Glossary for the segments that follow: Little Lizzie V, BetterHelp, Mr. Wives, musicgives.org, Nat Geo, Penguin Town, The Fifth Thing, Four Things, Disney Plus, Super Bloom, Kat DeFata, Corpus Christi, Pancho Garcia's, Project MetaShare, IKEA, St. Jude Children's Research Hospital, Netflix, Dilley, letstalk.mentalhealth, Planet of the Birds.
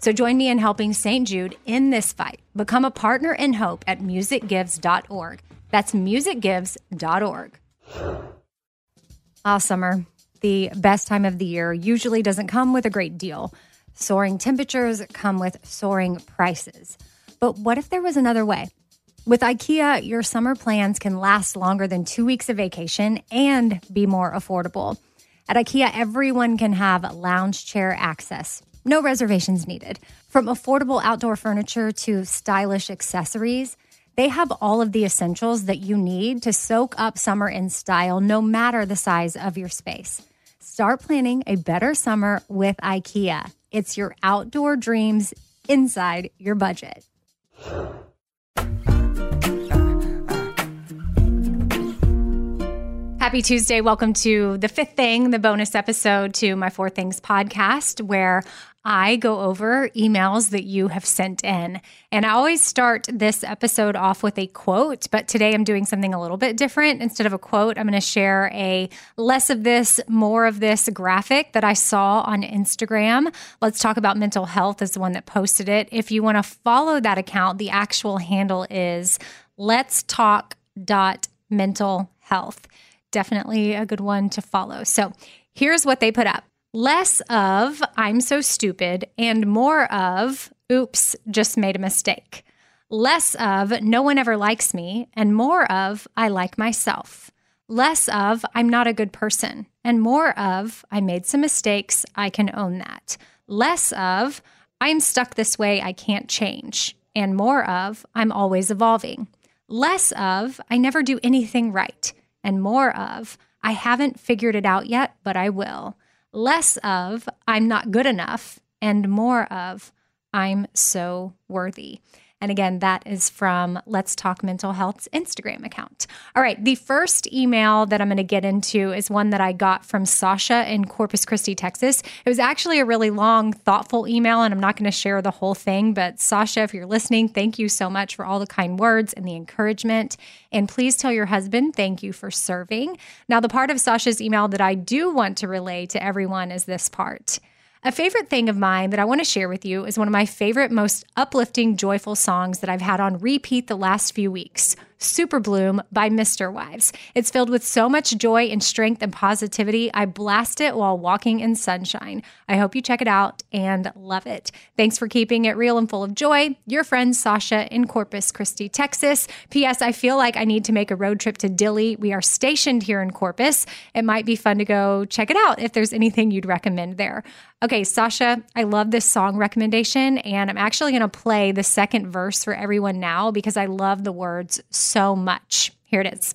So join me in helping St. Jude in this fight. Become a partner in hope at musicgives.org. That's musicgives.org. All summer, the best time of the year, usually doesn't come with a great deal. Soaring temperatures come with soaring prices. But what if there was another way? With IKEA, your summer plans can last longer than 2 weeks of vacation and be more affordable. At IKEA, everyone can have lounge chair access. No reservations needed. From affordable outdoor furniture to stylish accessories, they have all of the essentials that you need to soak up summer in style, no matter the size of your space. Start planning a better summer with IKEA. It's your outdoor dreams inside your budget. Happy Tuesday. Welcome to The Fifth Thing, the bonus episode to my Four Things podcast, where I go over emails that you have sent in. And I always start this episode off with a quote, but today I'm doing something a little bit different. Instead of a quote, I'm going to share a less of this, more of this graphic that I saw on Instagram. Let's Talk About Mental Health is the one that posted it. If you want to follow that account, the actual handle is letstalk.mentalhealth. Definitely a good one to follow. So here's what they put up. Less of, I'm so stupid, and more of, oops, just made a mistake. Less of, no one ever likes me, and more of, I like myself. Less of, I'm not a good person, and more of, I made some mistakes, I can own that. Less of, I'm stuck this way, I can't change, and more of, I'm always evolving. Less of, I never do anything right. And more of, I haven't figured it out yet, but I will. Less of, I'm not good enough. And more of, I'm so worthy. And again, that is from Let's Talk Mental Health's Instagram account. All right, the first email that I'm going to get into is one that I got from Sasha in Corpus Christi, Texas. It was actually a really long, thoughtful email, and I'm not going to share the whole thing. But Sasha, if you're listening, thank you so much for all the kind words and the encouragement. And please tell your husband, thank you for serving. Now, the part of Sasha's email that I do want to relay to everyone is this part. A favorite thing of mine that I want to share with you is one of my favorite, most uplifting, joyful songs that I've had on repeat the last few weeks, Super Bloom by Mr. Wives. It's filled with so much joy and strength and positivity. I blast it while walking in sunshine. I hope you check it out and love it. Thanks for keeping it real and full of joy. Your friend, Sasha in Corpus Christi, Texas. P.S. I feel like I need to make a road trip to Dilley. We are stationed here in Corpus. It might be fun to go check it out if there's anything you'd recommend there. Okay, Sasha, I love this song recommendation, and I'm actually going to play the second verse for everyone now because I love the words so much. Here it is.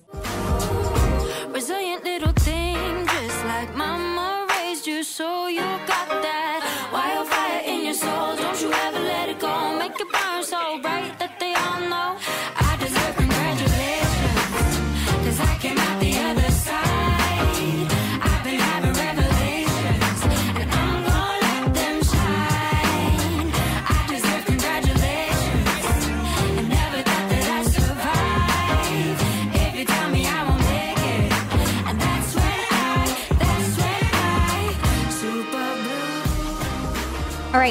Resilient little thing, just like mama raised you, so you got that wildfire in your soul. Don't you ever let it go, make it burn so bright that they all know. I deserve congratulations, because I came out the other side.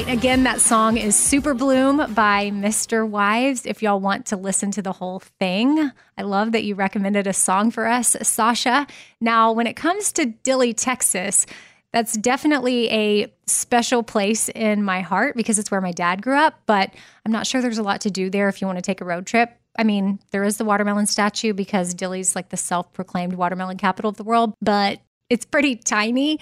right. Again, that song is Super Bloom by Mr. Wives. If y'all want to listen to the whole thing, I love that you recommended a song for us, Sasha. Now, when it comes to Dilley, Texas, that's definitely a special place in my heart because it's where my dad grew up, but I'm not sure there's a lot to do there if you want to take a road trip. I mean, there is the watermelon statue because Dilley's like the self-proclaimed watermelon capital of the world, but it's pretty tiny.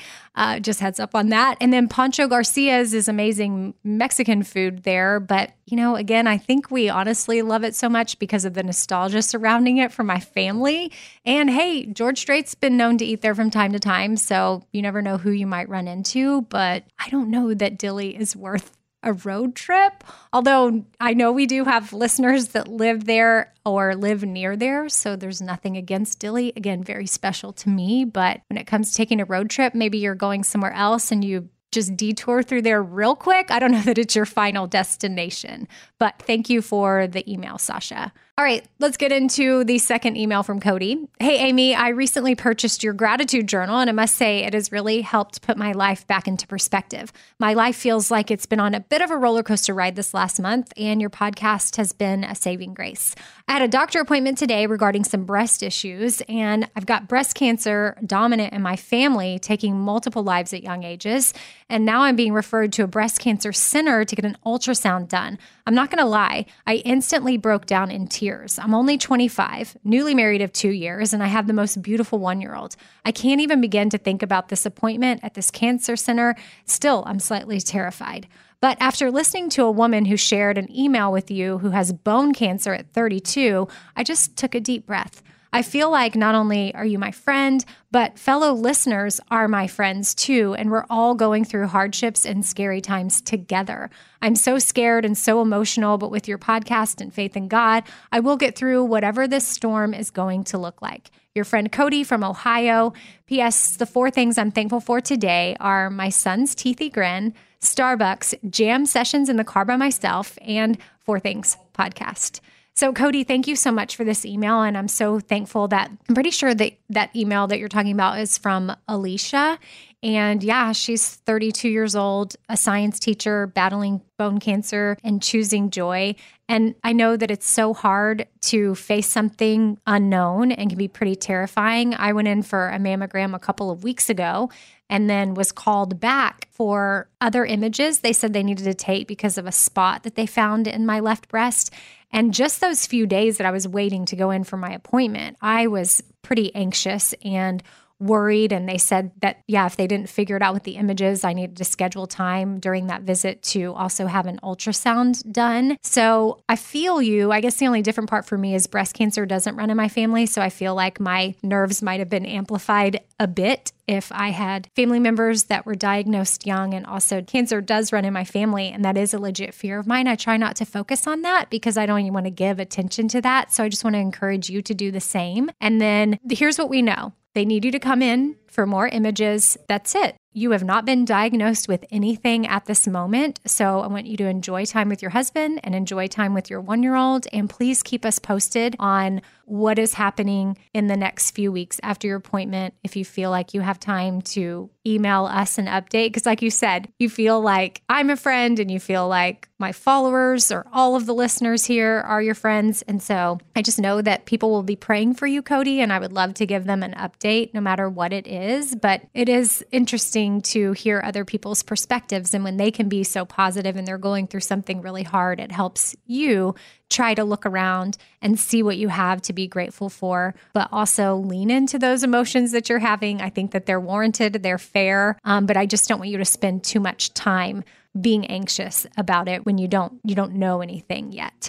Just heads up on that. And then Pancho Garcia's is amazing Mexican food there. But, you know, again, I think we honestly love it so much because of the nostalgia surrounding it for my family. And hey, George Strait's been known to eat there from time to time. So you never know who you might run into. But I don't know that Dilley is worth a road trip. Although I know we do have listeners that live there or live near there. So there's nothing against Dilley. Again, very special to me. But when it comes to taking a road trip, maybe you're going somewhere else and you just detour through there real quick. I don't know that it's your final destination, but thank you for the email, Sasha. All right, let's get into the second email from Cody. Hey, Amy, I recently purchased your gratitude journal, and I must say it has really helped put my life back into perspective. My life feels like it's been on a bit of a roller coaster ride this last month, and your podcast has been a saving grace. I had a doctor appointment today regarding some breast issues, and I've got breast cancer dominant in my family, taking multiple lives at young ages, and now I'm being referred to a breast cancer center to get an ultrasound done. I'm not going to lie, I instantly broke down in tears. I'm only 25, newly married of 2 years, and I have the most beautiful one-year-old. I can't even begin to think about this appointment at this cancer center. Still, I'm slightly terrified. But after listening to a woman who shared an email with you who has bone cancer at 32, I just took a deep breath. I feel like not only are you my friend, but fellow listeners are my friends too, and we're all going through hardships and scary times together. I'm so scared and so emotional, but with your podcast and faith in God, I will get through whatever this storm is going to look like. Your friend Cody from Ohio. P.S. The 4 things I'm thankful for today are my son's teethy grin, Starbucks, jam sessions in the car by myself, and 4 Things podcast. So Cody, thank you so much for this email, and I'm so thankful that I'm pretty sure that email that you're talking about is from Alicia, and yeah, she's 32 years old, a science teacher, battling bone cancer and choosing joy, and I know that it's so hard to face something unknown and can be pretty terrifying. I went in for a mammogram a couple of weeks ago, and then was called back for other images they said they needed to take because of a spot that they found in my left breast. And just those few days that I was waiting to go in for my appointment, I was pretty anxious and worried. And they said that, yeah, if they didn't figure it out with the images, I needed to schedule time during that visit to also have an ultrasound done. So I feel you. I guess the only different part for me is breast cancer doesn't run in my family. So I feel like my nerves might have been amplified a bit if I had family members that were diagnosed young, and also cancer does run in my family, and that is a legit fear of mine. I try not to focus on that because I don't even want to give attention to that. So I just want to encourage you to do the same. And then here's what we know. They need you to come in for more images. That's it. You have not been diagnosed with anything at this moment. So I want you to enjoy time with your husband and enjoy time with your one-year-old. And please keep us posted on what is happening in the next few weeks after your appointment. If you feel like you have time to email us an update, because like you said, you feel like I'm a friend and you feel like my followers or all of the listeners here are your friends. And so I just know that people will be praying for you, Cody, and I would love to give them an update no matter what it is. But it is interesting to hear other people's perspectives. And when they can be so positive and they're going through something really hard, it helps you try to look around and see what you have to be grateful for, but also lean into those emotions that you're having. I think that they're warranted, they're fair, but I just don't want you to spend too much time being anxious about it when you don't know anything yet.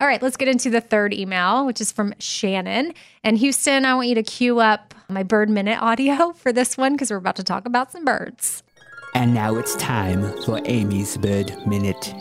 All right, let's get into the third email, which is from Shannon. And Houston, I want you to cue up my Bird Minute audio for this one because we're about to talk about some birds. And now it's time for Amy's Bird Minute.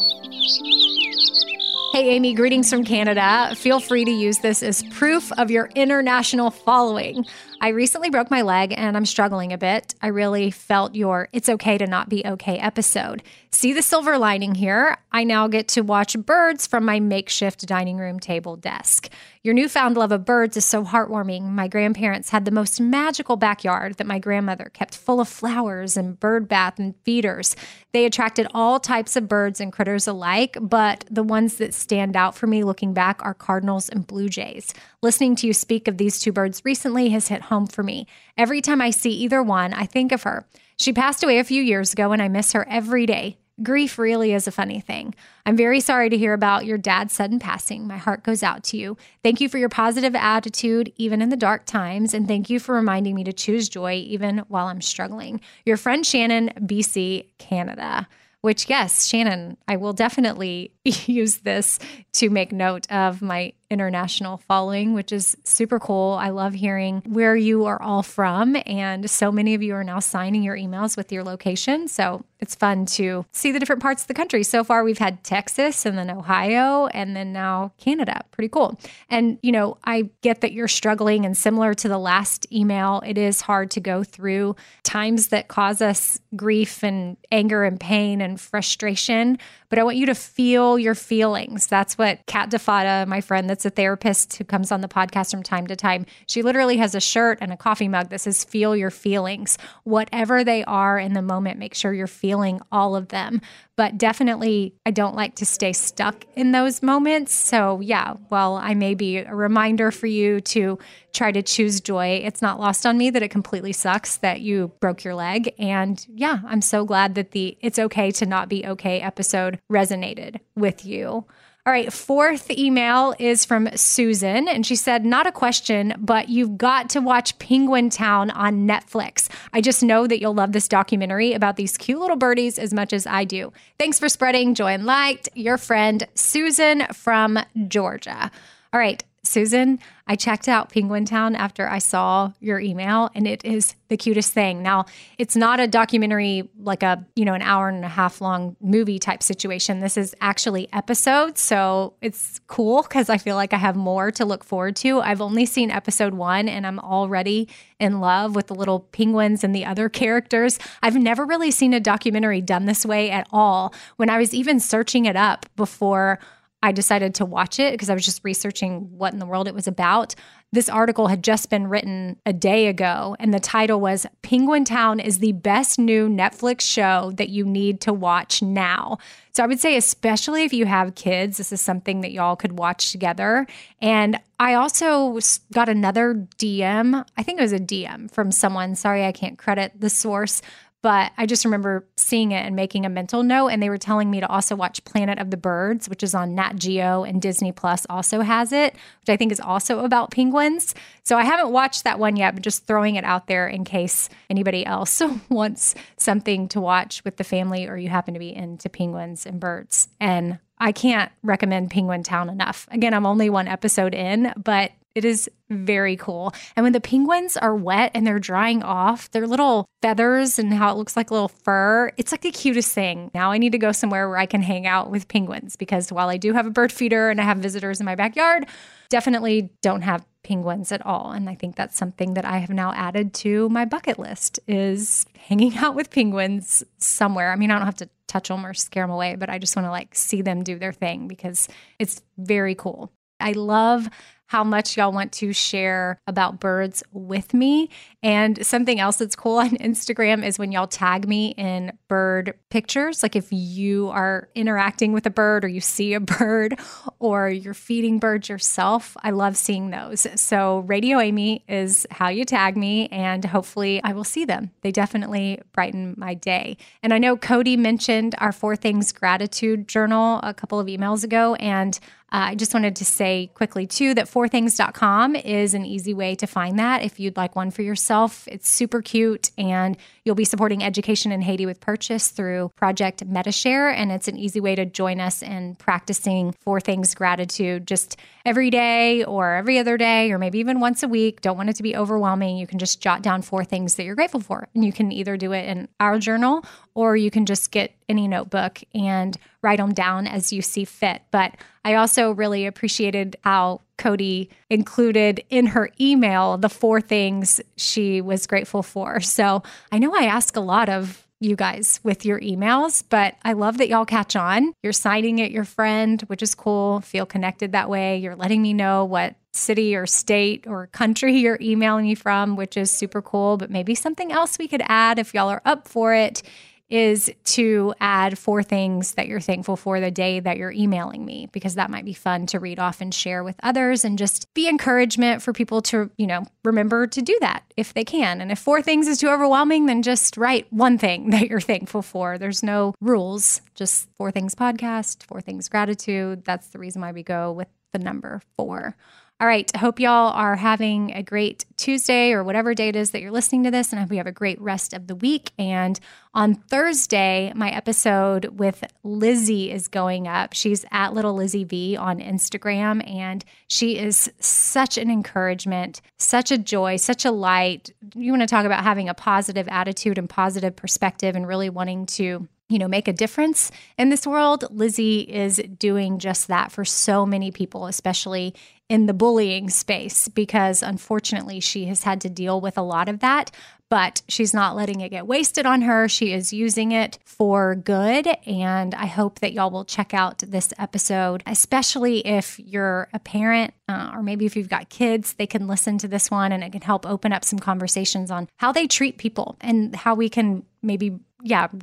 Hey, Amy, greetings from Canada. Feel free to use this as proof of your international following. I recently broke my leg and I'm struggling a bit. I really felt your It's Okay to Not Be Okay episode. See the silver lining here. I now get to watch birds from my makeshift dining room table desk. Your newfound love of birds is so heartwarming. My grandparents had the most magical backyard that my grandmother kept full of flowers and bird bath and feeders. They attracted all types of birds and critters alike, but the ones that stand out for me looking back are cardinals and blue jays. Listening to you speak of these two birds recently has hit home for me. Every time I see either one, I think of her. She passed away a few years ago, and I miss her every day. Grief really is a funny thing. I'm very sorry to hear about your dad's sudden passing. My heart goes out to you. Thank you for your positive attitude, even in the dark times, and thank you for reminding me to choose joy even while I'm struggling. Your friend Shannon, BC, Canada. Which, yes, Shannon, I will definitely use this to make note of my international following, which is super cool. I love hearing where you are all from, and so many of you are now signing your emails with your location, so it's fun to see the different parts of the country. So far, we've had Texas and then Ohio and then now Canada. Pretty cool. And, you know, I get that you're struggling, and similar to the last email, it is hard to go through times that cause us grief and anger and pain and frustration, but I want you to feel your feelings. That's what Kat DeFata, my friend that's a therapist who comes on the podcast from time to time, she literally has a shirt and a coffee mug that says, feel your feelings. Whatever they are in the moment, make sure you're feeling all of them. But definitely, I don't like to stay stuck in those moments. So yeah, well, I may be a reminder for you to try to choose joy. It's not lost on me that it completely sucks that you broke your leg. And yeah, I'm so glad that the It's Okay to Not Be Okay episode resonated with you. All right, fourth email is from Susan, and she said, not a question, but you've got to watch Penguin Town on Netflix. I just know that you'll love this documentary about these cute little birdies as much as I do. Thanks for spreading joy and light. Your friend, Susan from Georgia. All right, Susan, I checked out Penguin Town after I saw your email, and it is the cutest thing. Now, it's not a documentary like a, you know, an hour and a half long movie type situation. This is actually episodes, so it's cool because I feel like I have more to look forward to. I've only seen episode 1, and I'm already in love with the little penguins and the other characters. I've never really seen a documentary done this way at all. When I was even searching it up before I decided to watch it, because I was just researching what in the world it was about. This article had just been written a day ago, and the title was, Penguin Town is the best new Netflix show that you need to watch now. So I would say, especially if you have kids, this is something that y'all could watch together. And I also got another DM. I think it was a DM from someone. Sorry, I can't credit the source. But I just remember seeing it and making a mental note, and they were telling me to also watch Planet of the Birds, which is on Nat Geo, and Disney Plus also has it, which I think is also about penguins. So I haven't watched that one yet, but just throwing it out there in case anybody else wants something to watch with the family, or you happen to be into penguins and birds. And I can't recommend Penguin Town enough. Again, I'm only one episode in, but it is very cool. And when the penguins are wet and they're drying off, their little feathers and how it looks like little fur, it's like the cutest thing. Now I need to go somewhere where I can hang out with penguins, because while I do have a bird feeder and I have visitors in my backyard, definitely don't have penguins at all. And I think that's something that I have now added to my bucket list, is hanging out with penguins somewhere. I mean, I don't have to touch them or scare them away, but I just want to like see them do their thing, because it's very cool. I love how much y'all want to share about birds with me. And something else that's cool on Instagram is when y'all tag me in bird pictures. Like if you are interacting with a bird, or you see a bird, or you're feeding birds yourself, I love seeing those. So Radio Amy is how you tag me, and hopefully I will see them. They definitely brighten my day. And I know Cody mentioned our Four Things gratitude journal a couple of emails ago, and I just wanted to say quickly, too, that fourthings.com is an easy way to find that if you'd like one for yourself. It's super cute, and you'll be supporting education in Haiti with purchase through Project MetaShare, and it's an easy way to join us in practicing Four Things times gratitude just every day or every other day, or maybe even once a week. Don't want it to be overwhelming. You can just jot down 4 things that you're grateful for, and you can either do it in our journal or you can just get any notebook and write them down as you see fit. But I also really appreciated how Cody included in her email the 4 things she was grateful for. So I know I ask a lot of you guys with your emails, but I love that y'all catch on. You're signing it, your friend, which is cool. Feel connected that way. You're letting me know what city or state or country you're emailing me from, which is super cool. But maybe something else we could add, if y'all are up for it, is to add 4 things that you're thankful for the day that you're emailing me, because that might be fun to read off and share with others and just be encouragement for people to, you know, remember to do that if they can. And if 4 things is too overwhelming, then just write 1 thing that you're thankful for. There's no rules, just 4 things podcast, 4 things gratitude. That's the reason why we go with the number 4. All right. I hope y'all are having a great Tuesday or whatever day it is that you're listening to this. And I hope you have a great rest of the week. And on Thursday, my episode with Lizzie is going up. She's at Little Lizzie V on Instagram. And she is such an encouragement, such a joy, such a light. You want to talk about having a positive attitude and positive perspective and really wanting to, you know, make a difference in this world. Lizzie is doing just that for so many people, especially in the bullying space, because unfortunately she has had to deal with a lot of that, but she's not letting it get wasted on her. She is using it for good. And I hope that y'all will check out this episode, especially if you're a parent or maybe if you've got kids, they can listen to this one and it can help open up some conversations on how they treat people and how we can maybe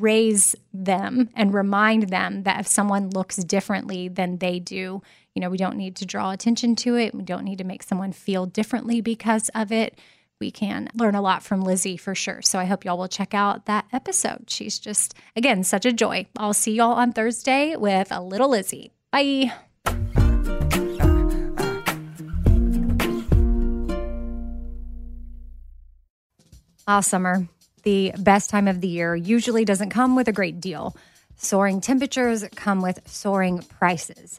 raise them and remind them that if someone looks differently than they do, you know, we don't need to draw attention to it. We don't need to make someone feel differently because of it. We can learn a lot from Lizzie for sure. So I hope y'all will check out that episode. She's just, again, such a joy. I'll see y'all on Thursday with a Little Lizzie. Bye. Ah, summer. The best time of the year usually doesn't come with a great deal. Soaring temperatures come with soaring prices.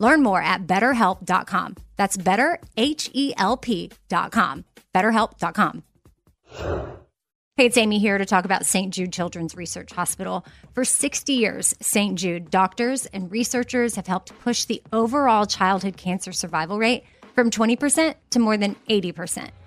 Learn more at BetterHelp.com. That's BetterHelp.com. BetterHelp.com. Hey, it's Amy here to talk about St. Jude Children's Research Hospital. For 60 years, St. Jude doctors and researchers have helped push the overall childhood cancer survival rate from 20% to more than 80%.